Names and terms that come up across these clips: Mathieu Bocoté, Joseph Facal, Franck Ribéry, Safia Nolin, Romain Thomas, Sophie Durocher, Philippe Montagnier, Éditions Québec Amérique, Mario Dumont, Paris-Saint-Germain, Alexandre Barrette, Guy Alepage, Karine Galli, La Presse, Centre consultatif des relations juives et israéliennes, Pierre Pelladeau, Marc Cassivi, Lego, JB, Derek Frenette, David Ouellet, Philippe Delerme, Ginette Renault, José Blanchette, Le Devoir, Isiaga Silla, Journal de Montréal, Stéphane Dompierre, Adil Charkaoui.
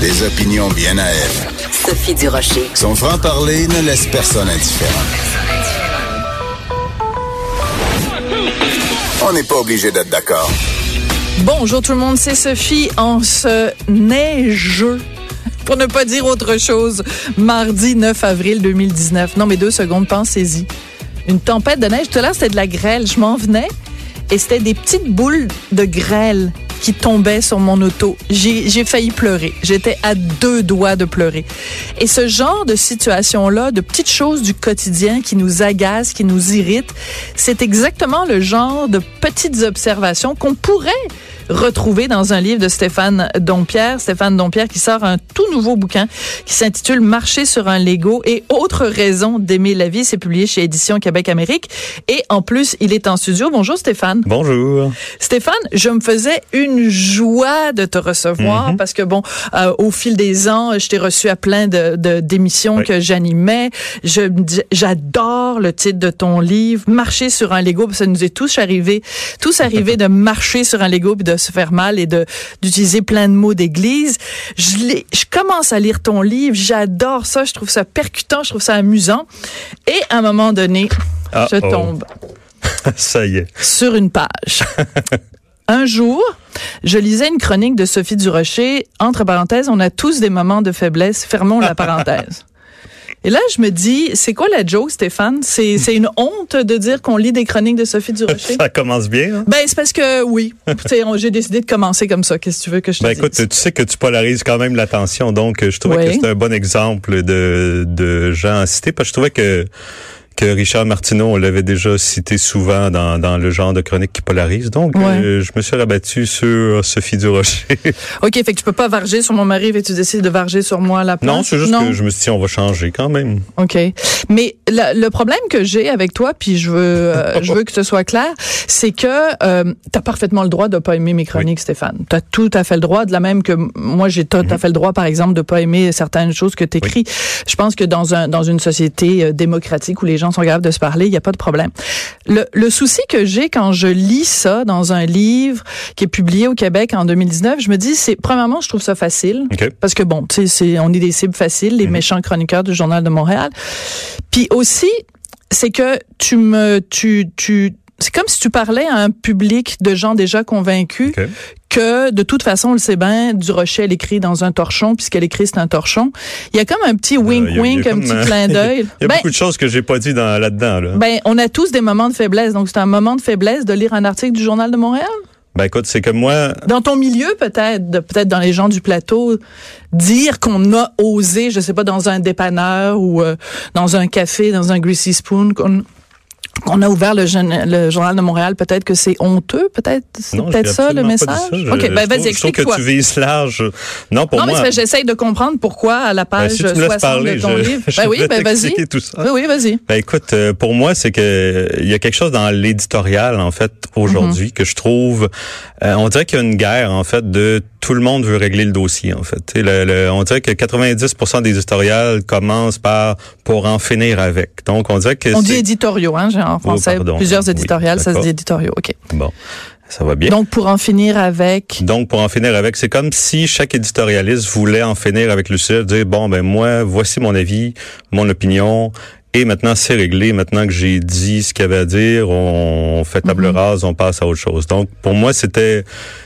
Des opinions bien à elle. Sophie Durocher. Son franc-parler ne laisse personne indifférent. On n'est pas obligé d'être d'accord. Bonjour tout le monde, c'est Sophie en ce neigeux. Pour ne pas dire autre chose, mardi 9 avril 2019. Non mais 2 secondes, pensez-y. Une tempête de neige, tout à l'heure c'était de la grêle, je m'en venais et c'était des petites boules de grêle qui tombait sur mon auto. J'ai failli pleurer. J'étais à 2 doigts de pleurer. Et ce genre de situation-là, de petites choses du quotidien qui nous agacent, qui nous irritent, c'est exactement le genre de petites observations qu'on pourrait retrouver dans un livre de Stéphane Dompierre. Stéphane Dompierre qui sort un tout nouveau bouquin qui s'intitule « Marcher sur un Lego et autres raisons d'aimer la vie ». C'est publié chez Éditions Québec Amérique. Et en plus, il est en studio. Bonjour Stéphane. Bonjour. Stéphane, je me faisais une joie de te recevoir parce que bon, au fil des ans, je t'ai reçu à plein d'émissions que j'animais. J'adore le titre de ton livre « Marcher sur un Lego ». Ça nous est tous arrivé de marcher sur un Lego et de se faire mal et d'utiliser plein de mots d'église. Je commence à lire ton livre, j'adore ça, je trouve ça percutant, je trouve ça amusant. Et à un moment donné, je tombe. Ça y est. Sur une page. Un jour, je lisais une chronique de Sophie Durocher, entre parenthèses, on a tous des moments de faiblesse, fermons la parenthèse. Et là, je me dis, c'est quoi la joke, Stéphane? C'est une honte de dire qu'on lit des chroniques de Sophie Durocher? Ça commence bien, hein? Ben, c'est parce que, oui. J'ai décidé de commencer comme ça. Qu'est-ce que tu veux que je te dise? Ben, écoute, tu sais que tu polarises quand même l'attention. Donc, je trouvais que c'était un bon exemple de gens à citer. Parce que je trouvais que Richard Martineau, on l'avait déjà cité souvent dans le genre de chronique qui polarise. Donc, je me suis rabattu sur Sophie Durocher. OK, fait que tu peux pas varger sur mon mari et tu décides de varger sur moi à la place. Non, c'est juste que je me suis dit, on va changer quand même. OK. Mais le problème que j'ai avec toi, puis je veux que ce soit clair, c'est que tu as parfaitement le droit de pas aimer mes chroniques, Stéphane. Tu as tout à fait le droit, de la même que moi, j'ai tout à fait le droit, par exemple, de pas aimer certaines choses que tu écris. Oui. Je pense que dans une société démocratique où les gens sont capables de se parler, il n'y a pas de problème. Le souci que j'ai quand je lis ça dans un livre qui est publié au Québec en 2019, je me dis, premièrement, je trouve ça facile. Okay. Parce que bon, tu sais, on est des cibles faciles, les méchants chroniqueurs du Journal de Montréal. Puis aussi, c'est que c'est comme si tu parlais à un public de gens déjà convaincus que, de toute façon, on le sait bien, Durocher, elle écrit dans un torchon, puisqu'elle écrit, c'est un torchon. Il y a comme un petit wink-wink, un petit clin d'œil. Il y a beaucoup de choses que j'ai pas dit là-dedans. Là. Ben, on a tous des moments de faiblesse. Donc, c'est un moment de faiblesse de lire un article du Journal de Montréal? Ben, écoute, c'est que moi... Dans ton milieu, peut-être dans les gens du plateau, dire qu'on a osé, je sais pas, dans un dépanneur ou dans un café, dans un Greasy Spoon... qu'on a ouvert le Journal de Montréal, peut-être que c'est honteux, peut-être c'est peut-être ça le message. Pas dit ça. OK, ben vas-y, explique-toi. Que tu vises large. Non, pour moi. Non, mais j'essaye de comprendre pourquoi à la page 60 de ton livre. Ben oui, ben vas-y. Oui, vas-y. Ben écoute, pour moi, c'est que il y a quelque chose dans l'éditorial en fait aujourd'hui que je trouve on dirait qu'il y a une guerre en fait de tout le monde veut régler le dossier, en fait. On dirait que 90% des éditoriales commencent par « pour en finir avec ». Donc, on dirait que on dit éditoriaux, hein, en français. Pardon, plusieurs éditoriales, ça se dit éditoriaux. OK. Bon. Ça va bien. Donc, pour en finir avec... c'est comme si chaque éditorialiste voulait en finir avec le sujet, dire « bon, ben moi, voici mon avis, mon opinion ». Et maintenant, c'est réglé. Maintenant que j'ai dit ce qu'il y avait à dire, on fait table rase, on passe à autre chose. Donc, pour moi, c'était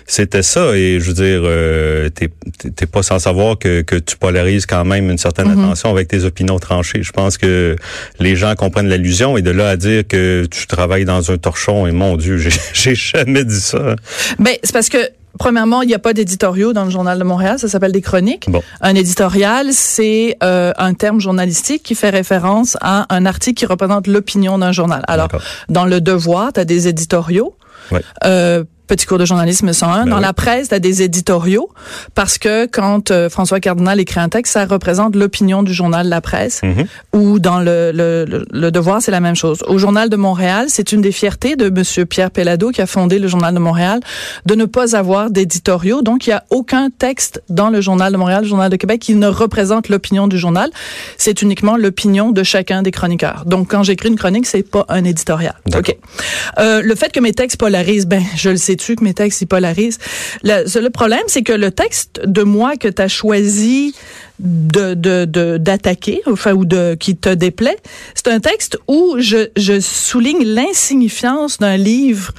ça. Et je veux dire, t'es pas sans savoir que tu polarises quand même une certaine attention avec tes opinions tranchées. Je pense que les gens comprennent l'allusion. Et de là à dire que tu travailles dans un torchon, et mon Dieu, j'ai jamais dit ça. Ben, c'est parce que premièrement, il n'y a pas d'éditoriaux dans le Journal de Montréal, ça s'appelle des chroniques. Bon. Un éditorial, c'est un terme journalistique qui fait référence à un article qui représente l'opinion d'un journal. Alors, dans Le Devoir, tu as des éditoriaux. Ouais. Petit cours de journalisme 101. Ben dans la presse, t'as des éditoriaux, parce que quand François Cardinal écrit un texte, ça représente l'opinion du journal La Presse, ou dans le Devoir, c'est la même chose. Au Journal de Montréal, c'est une des fiertés de Monsieur Pierre Pelladeau, qui a fondé le Journal de Montréal, de ne pas avoir d'éditoriaux. Donc, il n'y a aucun texte dans le Journal de Montréal, le Journal de Québec, qui ne représente l'opinion du journal. C'est uniquement l'opinion de chacun des chroniqueurs. Donc, quand j'écris une chronique, c'est pas un éditorial. D'accord. OK. Le fait que mes textes polarisent, ben, je le sais que mes textes y polarisent. Le problème, c'est que le texte de moi que tu as choisi d'attaquer, enfin, ou qui te déplaît, c'est un texte où je souligne l'insignifiance d'un livre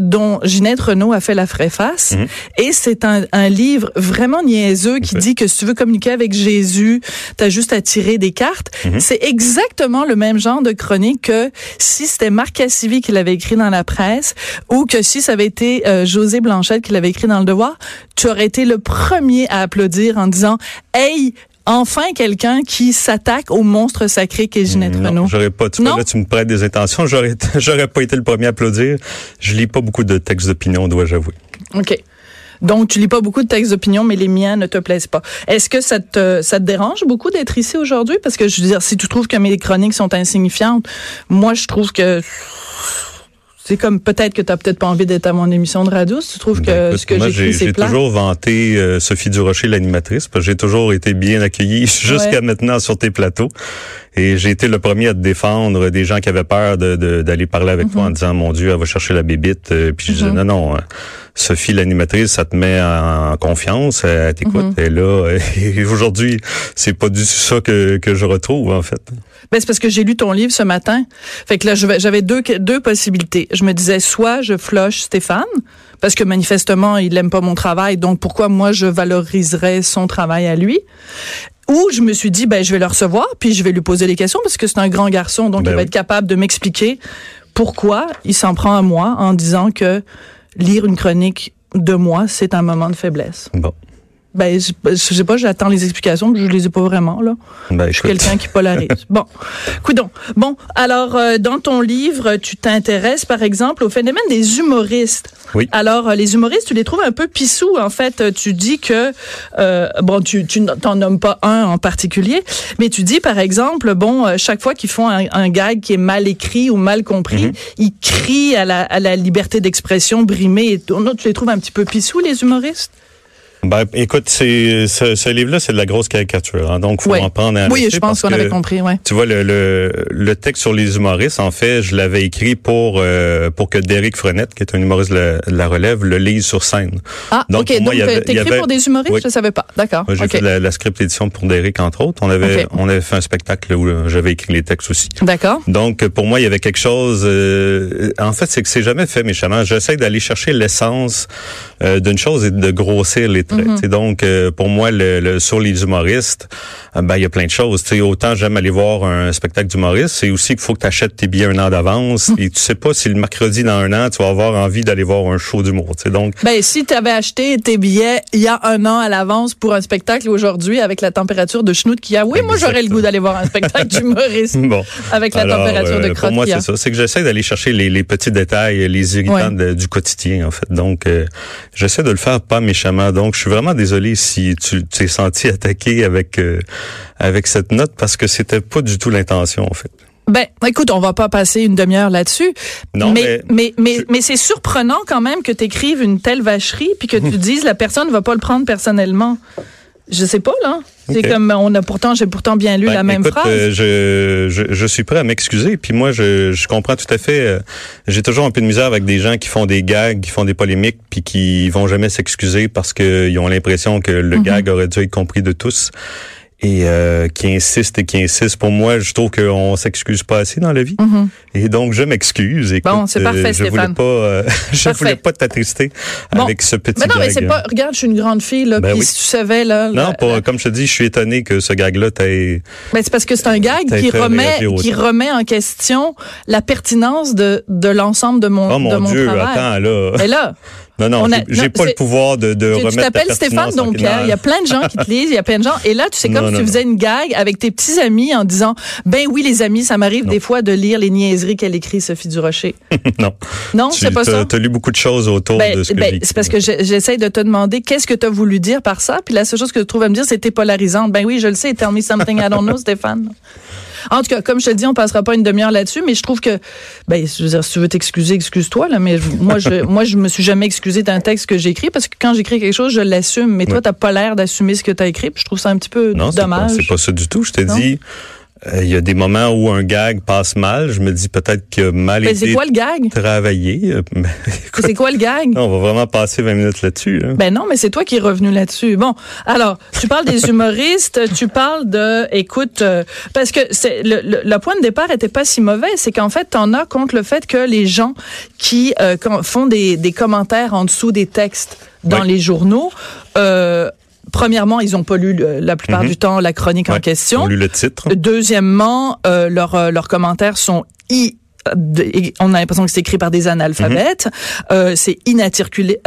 dont Ginette Renault a fait la préface, et c'est un livre vraiment niaiseux qui dit que si tu veux communiquer avec Jésus, t'as juste à tirer des cartes. C'est exactement le même genre de chronique que si c'était Marc Cassivi qui l'avait écrit dans La Presse, ou que si ça avait été José Blanchette qui l'avait écrit dans Le Devoir, tu aurais été le premier à applaudir en disant « Hey !» Enfin, quelqu'un qui s'attaque au monstre sacré qu'est Ginette Renault. Non, j'aurais pas. Là, tu me prêtes des intentions. J'aurais pas été le premier à applaudir. Je lis pas beaucoup de textes d'opinion, dois-je avouer. OK. Donc, tu lis pas beaucoup de textes d'opinion, mais les miens ne te plaisent pas. Est-ce que ça te dérange beaucoup d'être ici aujourd'hui? Parce que, je veux dire, si tu trouves que mes chroniques sont insignifiantes, moi, je trouve que... C'est comme peut-être que tu n'as peut-être pas envie d'être à mon émission de radio, si tu trouves que ce que j'ai écrit, c'est plat. J'ai toujours vanté Sophie Durocher, l'animatrice, parce que j'ai toujours été bien accueillie jusqu'à maintenant sur tes plateaux. Et j'ai été le premier à te défendre des gens qui avaient peur d'aller parler avec toi en disant « Mon Dieu, elle va chercher la bébite ». Puis je disais « Non, Sophie, l'animatrice, ça te met en confiance, elle t'écoute, elle est là. » Et aujourd'hui, c'est pas du tout ça que je retrouve, en fait. Ben, c'est parce que j'ai lu ton livre ce matin. Fait que là, j'avais deux possibilités. Je me disais, soit je floche Stéphane, parce que manifestement, il n'aime pas mon travail, donc pourquoi moi, je valoriserais son travail à lui? Ou je me suis dit, ben, je vais le recevoir, puis je vais lui poser des questions, parce que c'est un grand garçon, donc il va être capable de m'expliquer pourquoi il s'en prend à moi en disant que lire une chronique de moi, c'est un moment de faiblesse. Bon. Ben, je sais pas, j'attends les explications, mais je les ai pas vraiment, là. Ben, je suis quelqu'un qui polarise. Bon. Coudon. Bon. Alors, dans ton livre, tu t'intéresses, par exemple, au phénomène des humoristes. Oui. Alors, les humoristes, tu les trouves un peu pissous, en fait. Tu dis que, bon, tu t'en nommes pas un en particulier, mais tu dis, par exemple, bon, chaque fois qu'ils font un gag qui est mal écrit ou mal compris, ils crient à la liberté d'expression brimée et tout. Tu les trouves un petit peu pissous, les humoristes? Ben, écoute, ce livre-là, c'est de la grosse caricature, hein. Donc, faut en prendre un. Oui, je pense qu'on avait compris, ouais. Tu vois, le texte sur les humoristes, en fait, je l'avais écrit pour que Derek Frenette, qui est un humoriste de la relève, le lise sur scène. Ah, donc, OK. Moi, donc, t'écris pour des humoristes? Oui. Je savais pas. D'accord. Moi, j'ai fait la script édition pour Derek, entre autres. On avait fait un spectacle où j'avais écrit les textes aussi. D'accord. Donc, pour moi, il y avait quelque chose, en fait, c'est que c'est jamais fait méchamment. J'essaie d'aller chercher l'essence, d'une chose et de grossir les Mm-hmm. Donc, pour moi, sur les humoristes, ben, il y a plein de choses. T'sais, autant j'aime aller voir un spectacle d'humoriste, c'est aussi qu'il faut que tu achètes tes billets un an d'avance. Et tu sais pas si le mercredi dans un an, tu vas avoir envie d'aller voir un show d'humour. Donc, ben, si tu avais acheté tes billets il y a un an à l'avance pour un spectacle aujourd'hui, avec la température de schnout qu'il y a, oui, moi, j'aurais le goût d'aller voir un spectacle d'humoriste avec la température de crotte. Pour moi, c'est ça. C'est que j'essaie d'aller chercher les petits détails, les irritants du quotidien, en fait. Donc, j'essaie de le faire pas méchamment. Donc, je suis vraiment désolé si tu t'es senti attaqué avec cette note, parce que c'était pas du tout l'intention, en fait. Ben, écoute, on va pas passer une demi-heure là-dessus. Non, mais c'est surprenant quand même que t'écrives une telle vacherie puis que tu dises la personne va pas le prendre personnellement. Je sais pas, là. Okay. C'est comme j'ai pourtant bien lu la même phrase. Je suis prêt à m'excuser, puis moi je comprends tout à fait. J'ai toujours un peu de misère avec des gens qui font des gags, qui font des polémiques, puis qui vont jamais s'excuser parce que ils ont l'impression que le gag aurait dû être compris de tous. Et qui insiste. Pour moi, je trouve qu'on s'excuse pas assez dans la vie. Et donc, je m'excuse. Écoute, bon, c'est parfait, Stéphane. Je voulais pas t'attrister avec ce petit gag. Mais c'est pas... Regarde, je suis une grande fille, là, puis si tu savais, là... comme je te dis, je suis étonné que ce gag-là t'ait... Mais c'est parce que c'est un gag qui remet en question la pertinence de l'ensemble de mon travail. Oh, mon Dieu, attends, là... Mais là... Non, non, j'ai pas le pouvoir de remettre la pertinence. Tu t'appelles Stéphane Dompierre, il y a plein de gens qui te lisent, il y a plein de gens. Et là, tu sais, comme si tu faisais une gag avec tes petits amis en disant, ben oui, les amis, ça m'arrive des fois de lire les niaiseries qu'elle écrit, Sophie Durocher. Non. Non, c'est pas ça. Tu as lu beaucoup de choses autour de ce que j'ai écrit. C'est parce que j'essaie de te demander qu'est-ce que tu as voulu dire par ça. Puis la seule chose que tu trouves à me dire, c'était polarisante. Ben oui, je le sais, tell me something I don't know, Stéphane. En tout cas, comme je te dis, on passera pas une demi-heure là-dessus, mais je trouve que, ben, je veux dire, si tu veux t'excuser, excuse-toi, là, mais moi, je me suis jamais excusée d'un texte que j'écris, parce que quand j'écris quelque chose, je l'assume, mais toi, t'as pas l'air d'assumer ce que t'as écrit, puis je trouve ça un petit peu dommage. Non, c'est pas ça du tout, je te dis. Il y a des moments où un gag passe mal. Je me dis peut-être que c'est quoi le gag? Travailler. C'est quoi le gag? Non, on va vraiment passer 20 minutes là-dessus. Hein? Ben non, mais c'est toi qui es revenu là-dessus. Bon, alors, tu parles des humoristes, tu parles de... Écoute, parce que le point de départ était pas si mauvais. C'est qu'en fait, t'en as contre le fait que les gens qui font des commentaires en dessous des textes dans les journaux... Premièrement, ils n'ont pas lu la plupart du temps la chronique en question. Ils ont lu le titre. Deuxièmement, leurs commentaires sont on a l'impression que c'est écrit par des analphabètes, c'est inarticulé,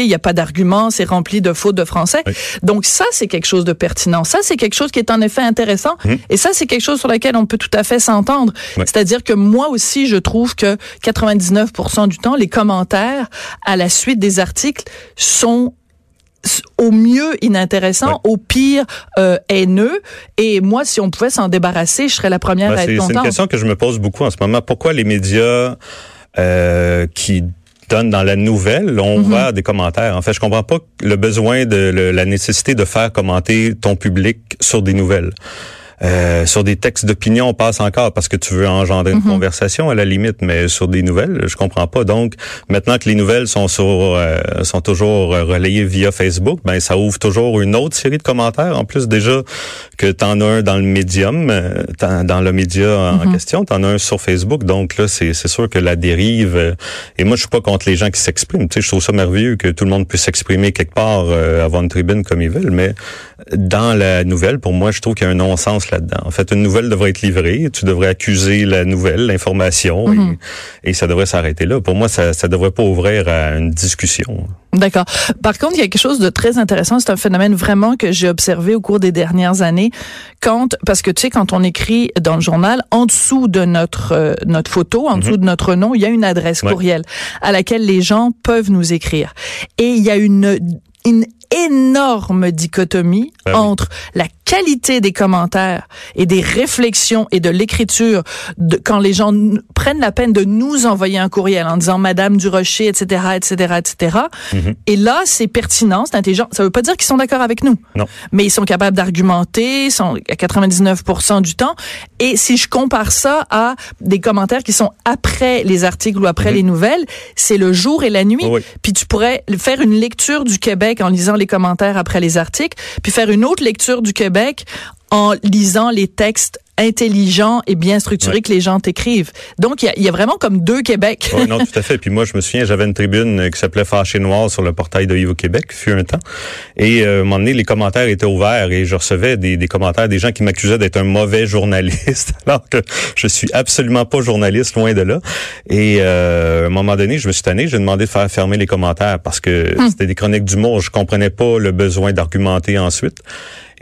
il n'y a pas d'argument, c'est rempli de fautes de français. Oui. Donc ça, c'est quelque chose de pertinent. Ça, c'est quelque chose qui est en effet intéressant. Et ça, c'est quelque chose sur lequel on peut tout à fait s'entendre. Oui. C'est-à-dire que moi aussi, je trouve que 99% du temps, les commentaires à la suite des articles sont au mieux inintéressant, au pire haineux. Et moi, si on pouvait s'en débarrasser, je serais la première à être contente. C'est une question que je me pose beaucoup en ce moment. Pourquoi les médias qui donnent dans la nouvelle ont ouvert des commentaires? En fait, je comprends pas le besoin la nécessité de faire commenter ton public sur des nouvelles. Sur des textes d'opinion, on passe encore parce que tu veux engendrer une conversation à la limite, mais sur des nouvelles, je comprends pas. Donc, maintenant que les nouvelles sont toujours relayées via Facebook, ben ça ouvre toujours une autre série de commentaires. En plus, déjà que t'en as un dans le médium, dans le média en question, t'en as un sur Facebook. Donc là, c'est sûr que la dérive. Et moi, je suis pas contre les gens qui s'expriment. Tu sais, je trouve ça merveilleux que tout le monde puisse s'exprimer quelque part, avoir une tribune comme ils veulent. Mais dans la nouvelle, pour moi, je trouve qu'il y a un non-sens là-dedans. En fait, une nouvelle devrait être livrée, tu devrais accuser la nouvelle, l'information, et ça devrait s'arrêter là. Pour moi, ça devrait pas ouvrir à une discussion. D'accord. Par contre, il y a quelque chose de très intéressant, c'est un phénomène vraiment que j'ai observé au cours des dernières années, parce que tu sais, quand on écrit dans le journal, en dessous de notre photo, en dessous de notre nom, il y a une adresse courriel à laquelle les gens peuvent nous écrire. Et il y a une énorme dichotomie entre la qualité des commentaires et des réflexions et de l'écriture quand les gens prennent la peine de nous envoyer un courriel en disant Madame Durocher, etc., etc., etc. Et là, c'est pertinent, c'est intelligent. Ça veut pas dire qu'ils sont d'accord avec nous. Non. Mais ils sont capables d'argumenter, sont à 99% du temps. Et si je compare ça à des commentaires qui sont après les articles ou après les nouvelles, c'est le jour et la nuit. Oui. Puis tu pourrais faire une lecture du Québec en lisant les commentaires après les articles, puis faire une autre lecture du Québec en lisant les textes intelligents et bien structurés que les gens t'écrivent. Donc, il y a vraiment comme deux Québec. Oui, non, tout à fait. Puis moi, je me souviens, j'avais une tribune qui s'appelait Fâché Noir sur le portail de Yves Québec, fut un temps. Et à un moment donné, les commentaires étaient ouverts et je recevais des commentaires des gens qui m'accusaient d'être un mauvais journaliste, alors que je suis absolument pas journaliste, loin de là. Et à un moment donné, je me suis tanné, j'ai demandé de faire fermer les commentaires parce que c'était des chroniques d'humour. Je comprenais pas le besoin d'argumenter ensuite.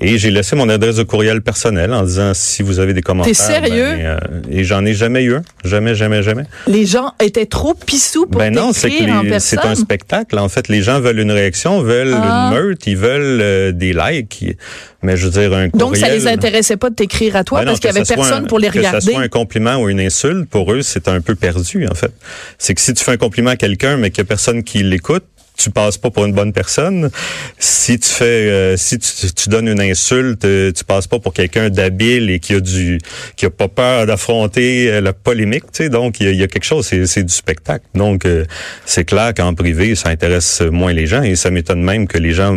Et j'ai laissé mon adresse de courriel personnelle en disant si vous avez des commentaires. T'es sérieux? Et j'en ai jamais eu un. Jamais, jamais, jamais. Les gens étaient trop pissous pour t'écrire en personne. C'est un spectacle. En fait, les gens veulent une réaction, veulent une meute, ils veulent des likes. Mais je veux dire, un courriel... Donc, ça les intéressait pas de t'écrire à toi parce qu'il y avait personne pour les regarder. Que ça soit un compliment ou une insulte, pour eux, c'est un peu perdu, en fait. C'est que si tu fais un compliment à quelqu'un, mais qu'il y a personne qui l'écoute, tu passes pas pour une bonne personne. Si tu fais, si tu donnes une insulte, tu passes pas pour quelqu'un d'habile et qui a pas peur d'affronter la polémique, tu sais. Donc il y a quelque chose, c'est du spectacle. Donc c'est clair qu'en privé, ça intéresse moins les gens et ça m'étonne même que les gens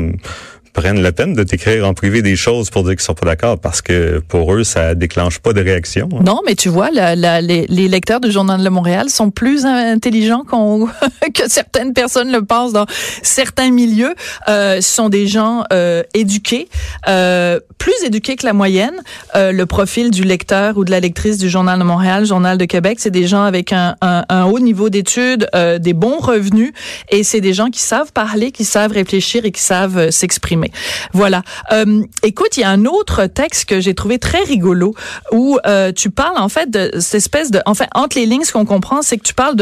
prennent la peine de t'écrire en privé des choses pour dire qu'ils sont pas d'accord, parce que pour eux, ça déclenche pas de réaction. Hein. Non, mais tu vois, les lecteurs du Journal de Montréal sont plus intelligents que certaines personnes le pensent dans certains milieux. Ce sont des gens éduqués, plus éduqués que la moyenne. Le profil du lecteur ou de la lectrice du Journal de Montréal, Journal de Québec, c'est des gens avec un haut niveau d'études, des bons revenus, et c'est des gens qui savent parler, qui savent réfléchir et qui savent s'exprimer. Voilà. Écoute, il y a un autre texte que j'ai trouvé très rigolo où tu parles en fait de cette espèce de... Enfin, entre les lignes, ce qu'on comprend, c'est que tu parles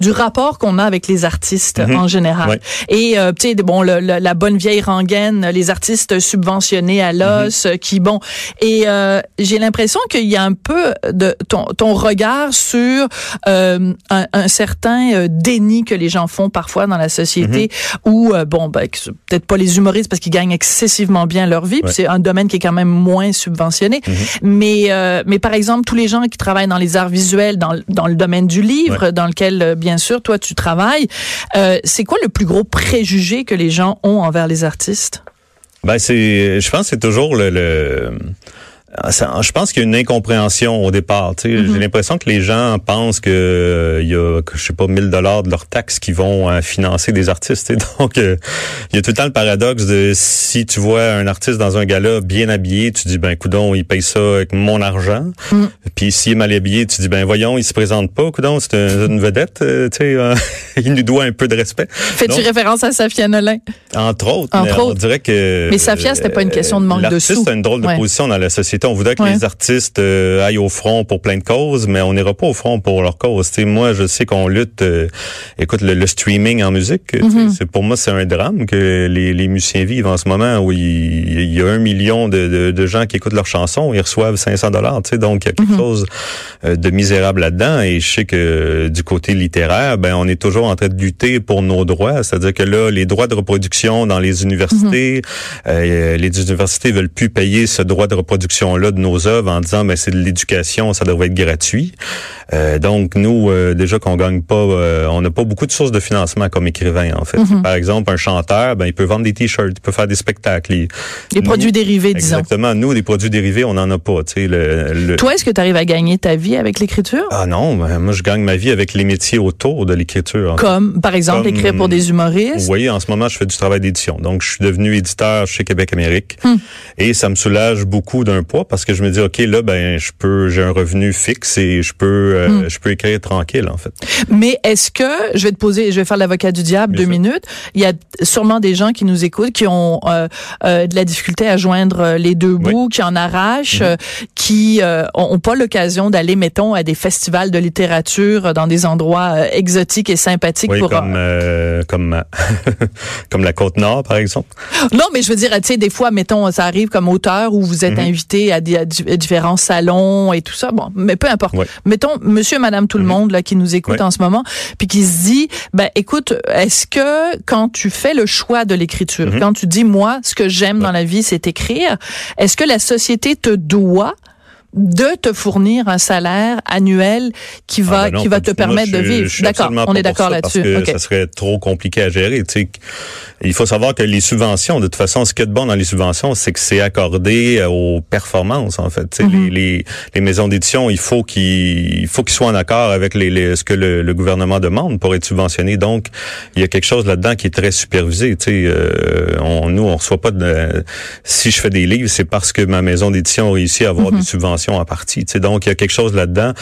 du rapport qu'on a avec les artistes en général. Ouais. Et, tu sais, bon, la bonne vieille rengaine, les artistes subventionnés à l'os, qui, bon... Et j'ai l'impression qu'il y a un peu de ton regard sur un certain déni que les gens font parfois dans la société où, bon, ben, peut-être pas les humoristes parce qu'ils gagnent excessivement bien leur vie, puis c'est un domaine qui est quand même moins subventionné. Mais par exemple, tous les gens qui travaillent dans les arts visuels, dans le domaine du livre, dans lequel, bien sûr, toi, tu travailles, c'est quoi le plus gros préjugé que les gens ont envers les artistes? Ben, je pense que c'est toujours je pense qu'il y a une incompréhension au départ. Tu sais, j'ai l'impression que les gens pensent que il y a, je sais pas, 1000 $ de leurs taxes qui vont financer des artistes. Tu sais. Donc, il y a tout le temps le paradoxe de si tu vois un artiste dans un gala bien habillé, tu dis ben coudon, il paye ça avec mon argent. Puis s'il est mal habillé, tu dis ben voyons, il se présente pas, coudon, c'est une vedette. Tu sais, il nous doit un peu de respect. Fais-tu référence à Safia Nolin? Entre autres. On dirait que. Mais Safia, c'était pas une question de manque de sous. L'artiste a une drôle de position dans la société. On voudrait que les artistes aillent au front pour plein de causes, mais on n'ira pas au front pour leur cause. T'sais, moi, je sais qu'on lutte. Écoute, le streaming en musique, c'est, pour moi, c'est un drame que les musiciens vivent en ce moment, où il y a 1 million de gens qui écoutent leurs chansons, ils reçoivent 500 $. Donc, il y a quelque chose de misérable là-dedans. Et je sais que du côté littéraire, ben, on est toujours en train de lutter pour nos droits. C'est-à-dire que là, les droits de reproduction dans les universités, les universités veulent plus payer ce droit de reproduction là de nos œuvres en disant ben c'est de l'éducation, ça devrait être gratuit. Donc nous déjà qu'on gagne pas, on n'a pas beaucoup de sources de financement comme écrivain en fait. Par exemple, un chanteur, ben il peut vendre des t-shirts, il peut faire des spectacles, produits dérivés disons. Exactement, nous des produits dérivés, on en a pas, tu sais Toi, est-ce que tu arrives à gagner ta vie avec l'écriture? Ah non, ben, moi je gagne ma vie avec les métiers autour de l'écriture. Comme par exemple écrire pour des humoristes. Vous voyez, en ce moment je fais du travail d'édition. Donc je suis devenu éditeur chez Québec Amérique et ça me soulage beaucoup d'un poids, parce que je me dis OK, là ben j'ai un revenu fixe et je peux écrire tranquille en fait. Mais est-ce que je vais faire l'avocat du diable 2 minutes, il y a sûrement des gens qui nous écoutent qui ont de la difficulté à joindre les deux bouts, qui en arrachent, qui ont pas l'occasion d'aller mettons à des festivals de littérature dans des endroits exotiques et sympathiques comme la Côte-Nord par exemple. Non, mais je veux dire tu sais des fois mettons ça arrive comme auteur où vous êtes invité à différents salons et tout ça. Bon, mais peu importe. Ouais. Mettons, monsieur, madame, tout le monde là qui nous écoute en ce moment, puis qui se dit, ben écoute, est-ce que quand tu fais le choix de l'écriture, quand tu dis, moi, ce que j'aime dans la vie, c'est écrire, est-ce que la société te doit de te fournir un salaire annuel qui va te permettre de vivre. D'accord, on est d'accord là-dessus. Parce que ça serait trop compliqué à gérer. Tu sais, il faut savoir que les subventions, de toute façon, ce qu'il y a de bon dans les subventions, c'est que c'est accordé aux performances. En fait, tu sais, les maisons d'édition, il faut qu'ils soient en accord avec ce que le gouvernement demande pour être subventionné. Donc, il y a quelque chose là-dedans qui est très supervisé. Tu sais, on reçoit pas de. Si je fais des livres, c'est parce que ma maison d'édition a réussi à avoir des subventions. En partie. Tu sais, donc, il y a quelque chose là-dedans.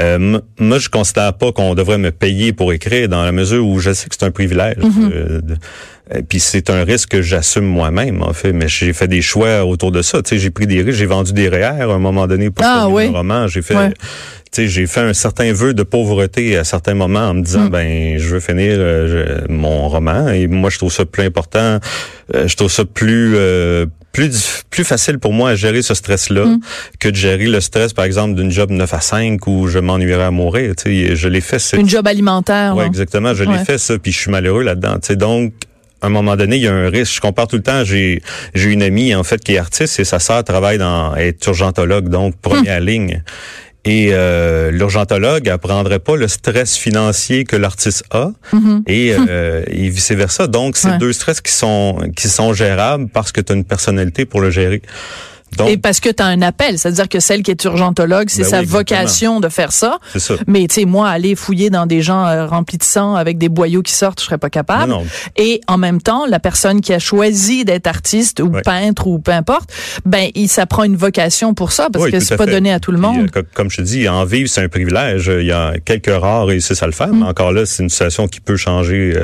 Moi, je considère pas qu'on devrait me payer pour écrire dans la mesure où je sais que c'est un privilège. Puis c'est un risque que j'assume moi-même, en fait. Mais j'ai fait des choix autour de ça. Tu sais, j'ai pris des risques, j'ai vendu des REER à un moment donné pour un roman. J'ai fait un certain vœu de pauvreté à certains moments en me disant ben je veux finir mon roman et moi je trouve ça plus important, je trouve ça plus facile pour moi à gérer ce stress-là que de gérer le stress par exemple d'une job 9 à 5 où je m'ennuierais à mourir, tu sais, je l'ai fait une job alimentaire. Ouais, exactement, je l'ai fait ça puis je suis malheureux là-dedans, tu sais. Donc à un moment donné, il y a un risque. Je compare tout le temps. J'ai une amie en fait qui est artiste et sa sœur travaille est urgentologue, donc première ligne. Et l'urgentologue apprendrait pas le stress financier que l'artiste a, et vice-versa. Donc, c'est deux stress qui sont gérables parce que tu as une personnalité pour le gérer. Donc, et parce que tu as un appel, c'est-à-dire que celle qui est urgentologue, c'est sa vocation de faire ça. C'est ça. Mais tu sais, moi, aller fouiller dans des gens remplis de sang avec des boyaux qui sortent, je serais pas capable. Non. Et en même temps, la personne qui a choisi d'être artiste ou peintre ou peu importe, ben ça prend une vocation pour ça parce que c'est pas donné à tout le monde. Puis, comme je te dis, en vivre, c'est un privilège. Il y a quelques rares réussissent à le faire, mais encore là, c'est une situation qui peut changer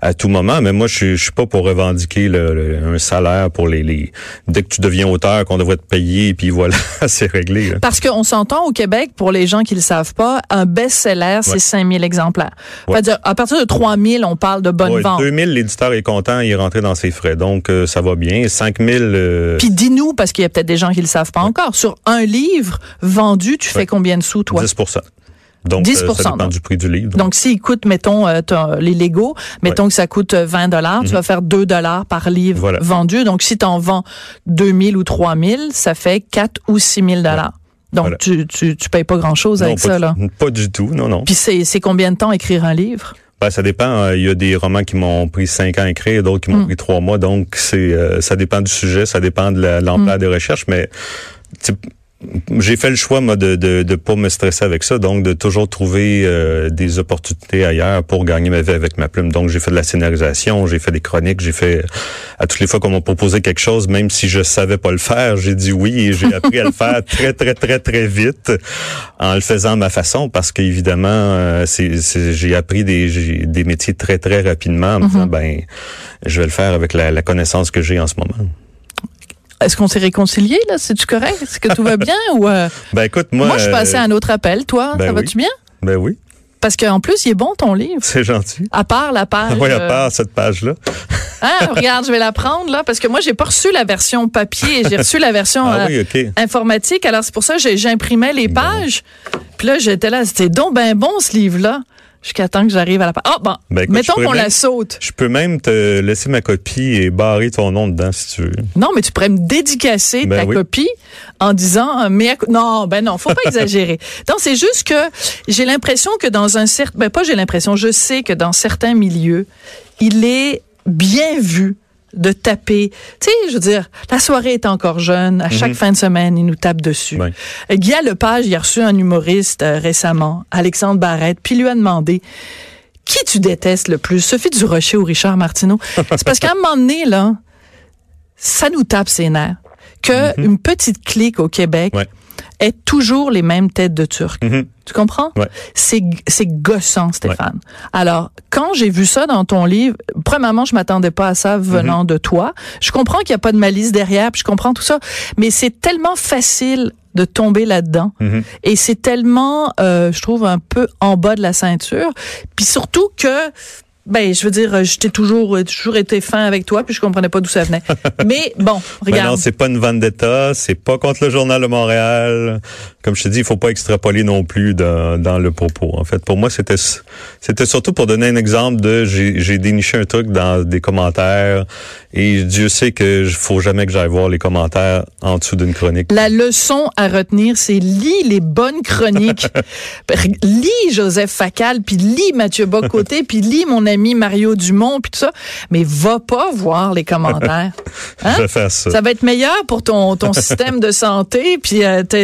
à tout moment. Mais moi, je suis pas pour revendiquer un salaire pour les. Dès que tu deviens auteur, qu'on devrait te payer, puis voilà, c'est réglé. Là. Parce qu'on s'entend au Québec, pour les gens qui le savent pas, un best-seller, c'est 5000 exemplaires. Dire, à partir de 3000, on parle de bonne vente. 2000, l'éditeur est content, il est rentré dans ses frais. Donc, ça va bien. 5000... Puis dis-nous, parce qu'il y a peut-être des gens qui le savent pas encore, sur un livre vendu, tu fais combien de sous, toi? 10%. Donc, 10%, ça dépend du prix du livre. Donc, s'il coûte, mettons, les Legos, mettons que ça coûte $20, tu vas faire $2 par livre vendu. Donc, si tu en vends 2000 ou 3000, ça fait 4 ou 6000 $. Donc, tu payes pas grand-chose avec ça, là. Pas du tout, non. Puis, c'est combien de temps écrire un livre? Ben, ça dépend. Il y a des romans qui m'ont pris 5 ans à écrire, d'autres qui m'ont pris 3 mois. Donc, ça dépend du sujet, ça dépend de l'ampleur des recherches, mais... J'ai fait le choix, moi, de pas me stresser avec ça, donc de toujours trouver des opportunités ailleurs pour gagner ma vie avec ma plume. Donc, j'ai fait de la scénarisation, j'ai fait des chroniques, j'ai fait... À toutes les fois qu'on m'a proposé quelque chose, même si je savais pas le faire, j'ai dit oui et j'ai appris à le faire très, très, très, très vite en le faisant à ma façon parce qu'évidemment, j'ai appris des métiers très, très rapidement en me disant, ben, je vais le faire avec la connaissance que j'ai en ce moment. Est-ce qu'on s'est réconcilié là? C'est-tu correct? Est-ce que tout va bien? Ou Ben écoute, moi je passais à un autre appel, toi, ça va-tu bien? Ben oui. Parce qu'en plus, il est bon ton livre. C'est gentil. À part la page... Oui, à part cette page-là. Ah, regarde, je vais la prendre, là, parce que moi, j'ai pas reçu la version papier, j'ai reçu la version informatique. Alors, c'est pour ça que j'imprimais les pages. Puis là, j'étais là, c'était donc ben bon, ce livre-là. Jusqu'à temps que j'arrive à la page. Ah, bon, ben écoute, mettons qu'on la saute. Je peux même te laisser ma copie et barrer ton nom dedans, si tu veux. Non, mais tu pourrais me dédicacer ta copie en disant... Non, faut pas exagérer. Non, c'est juste que j'ai l'impression que dans un certain... Ben, pas j'ai l'impression, je sais que dans certains milieux, il est bien vu de taper. Tu sais, je veux dire, la soirée est encore jeune. À chaque fin de semaine, il nous tape dessus. Oui. Guy Alepage, il a reçu un humoriste récemment, Alexandre Barrette, puis lui a demandé « Qui tu détestes le plus, Sophie Durocher ou Richard Martineau? » C'est parce qu'à un moment donné, là, ça nous tape ses nerfs. Que une petite clique au Québec est toujours les mêmes têtes de Turcs. Tu comprends? Ouais. C'est gossant, Stéphane. Ouais. Alors, quand j'ai vu ça dans ton livre, premièrement, je m'attendais pas à ça venant de toi. Je comprends qu'il n'y a pas de malice derrière, puis je comprends tout ça, mais c'est tellement facile de tomber là-dedans. Et c'est tellement, je trouve, un peu en bas de la ceinture. Puis surtout que... Ben, je veux dire, j'étais toujours été fin avec toi, puis je comprenais pas d'où ça venait. Mais bon, regarde. Ben non, c'est pas une vendetta, c'est pas contre le Journal de Montréal. Comme je te dis, il faut pas extrapoler non plus dans le propos. En fait, pour moi, c'était surtout pour donner un exemple de j'ai déniché un truc dans des commentaires et Dieu sait que faut jamais que j'aille voir les commentaires en dessous d'une chronique. La leçon à retenir, c'est lis les bonnes chroniques. Lis Joseph Facal, puis lis Mathieu Bocoté, puis lis mon ami Mario Dumont, puis tout ça. Mais va pas voir les commentaires. Hein? Je vais faire ça. Ça va être meilleur pour ton système de santé, puis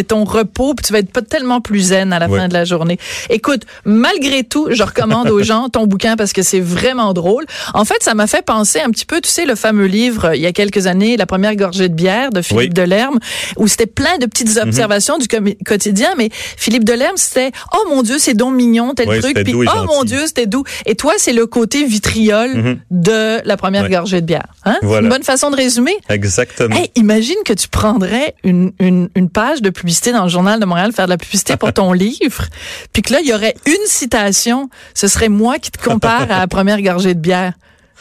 ton repos, puis tu vas être tellement plus zen à la fin de la journée. Écoute, malgré tout, je recommande aux gens ton bouquin parce que c'est vraiment drôle. En fait, ça m'a fait penser un petit peu, tu sais, le fameux livre, il y a quelques années, La première gorgée de bière de Philippe Delerme, où c'était plein de petites observations du quotidien, mais Philippe Delerme, c'était « Oh mon Dieu, c'est donc mignon, tel truc », puis « Oh mon Dieu, c'était doux ». Et toi, c'est le côté vitriol de La première gorgée de bière. Hein? Voilà. C'est une bonne façon de résumer. Exactement. Hey, imagine que tu prendrais une page de publicité dans le Journal de Montréal, faire de la publicité pour ton livre, puis que là, il y aurait une citation, ce serait moi qui te compare à la première gorgée de bière.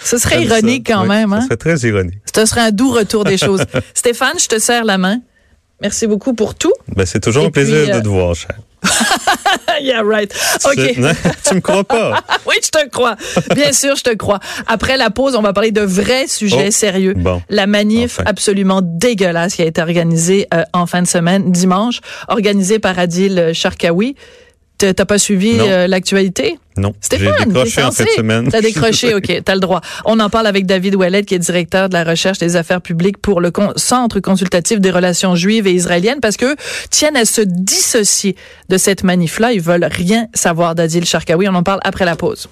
Ce serait ironique quand même. Hein? Ce serait très ironique. Ce serait un doux retour des choses. Stéphane, je te serre la main. Merci beaucoup pour tout. Ben, c'est toujours un plaisir de te voir, cher. Yeah, right. OK. Tu me crois pas? Oui, je te crois. Bien sûr, je te crois. Après la pause, on va parler de vrais sujets sérieux. Bon, la manif absolument dégueulasse qui a été organisée en fin de semaine, dimanche, organisée par Adil Charkaoui. T'as pas suivi l'actualité? Non. Stéphane, j'ai décroché en fin de semaine. T'as décroché, OK, t'as le droit. On en parle avec David Ouellet, qui est directeur de la recherche des affaires publiques pour le Centre consultatif des relations juives et israéliennes, parce qu'eux tiennent à se dissocier de cette manif-là. Ils veulent rien savoir d'Adil Charkaoui. On en parle après la pause.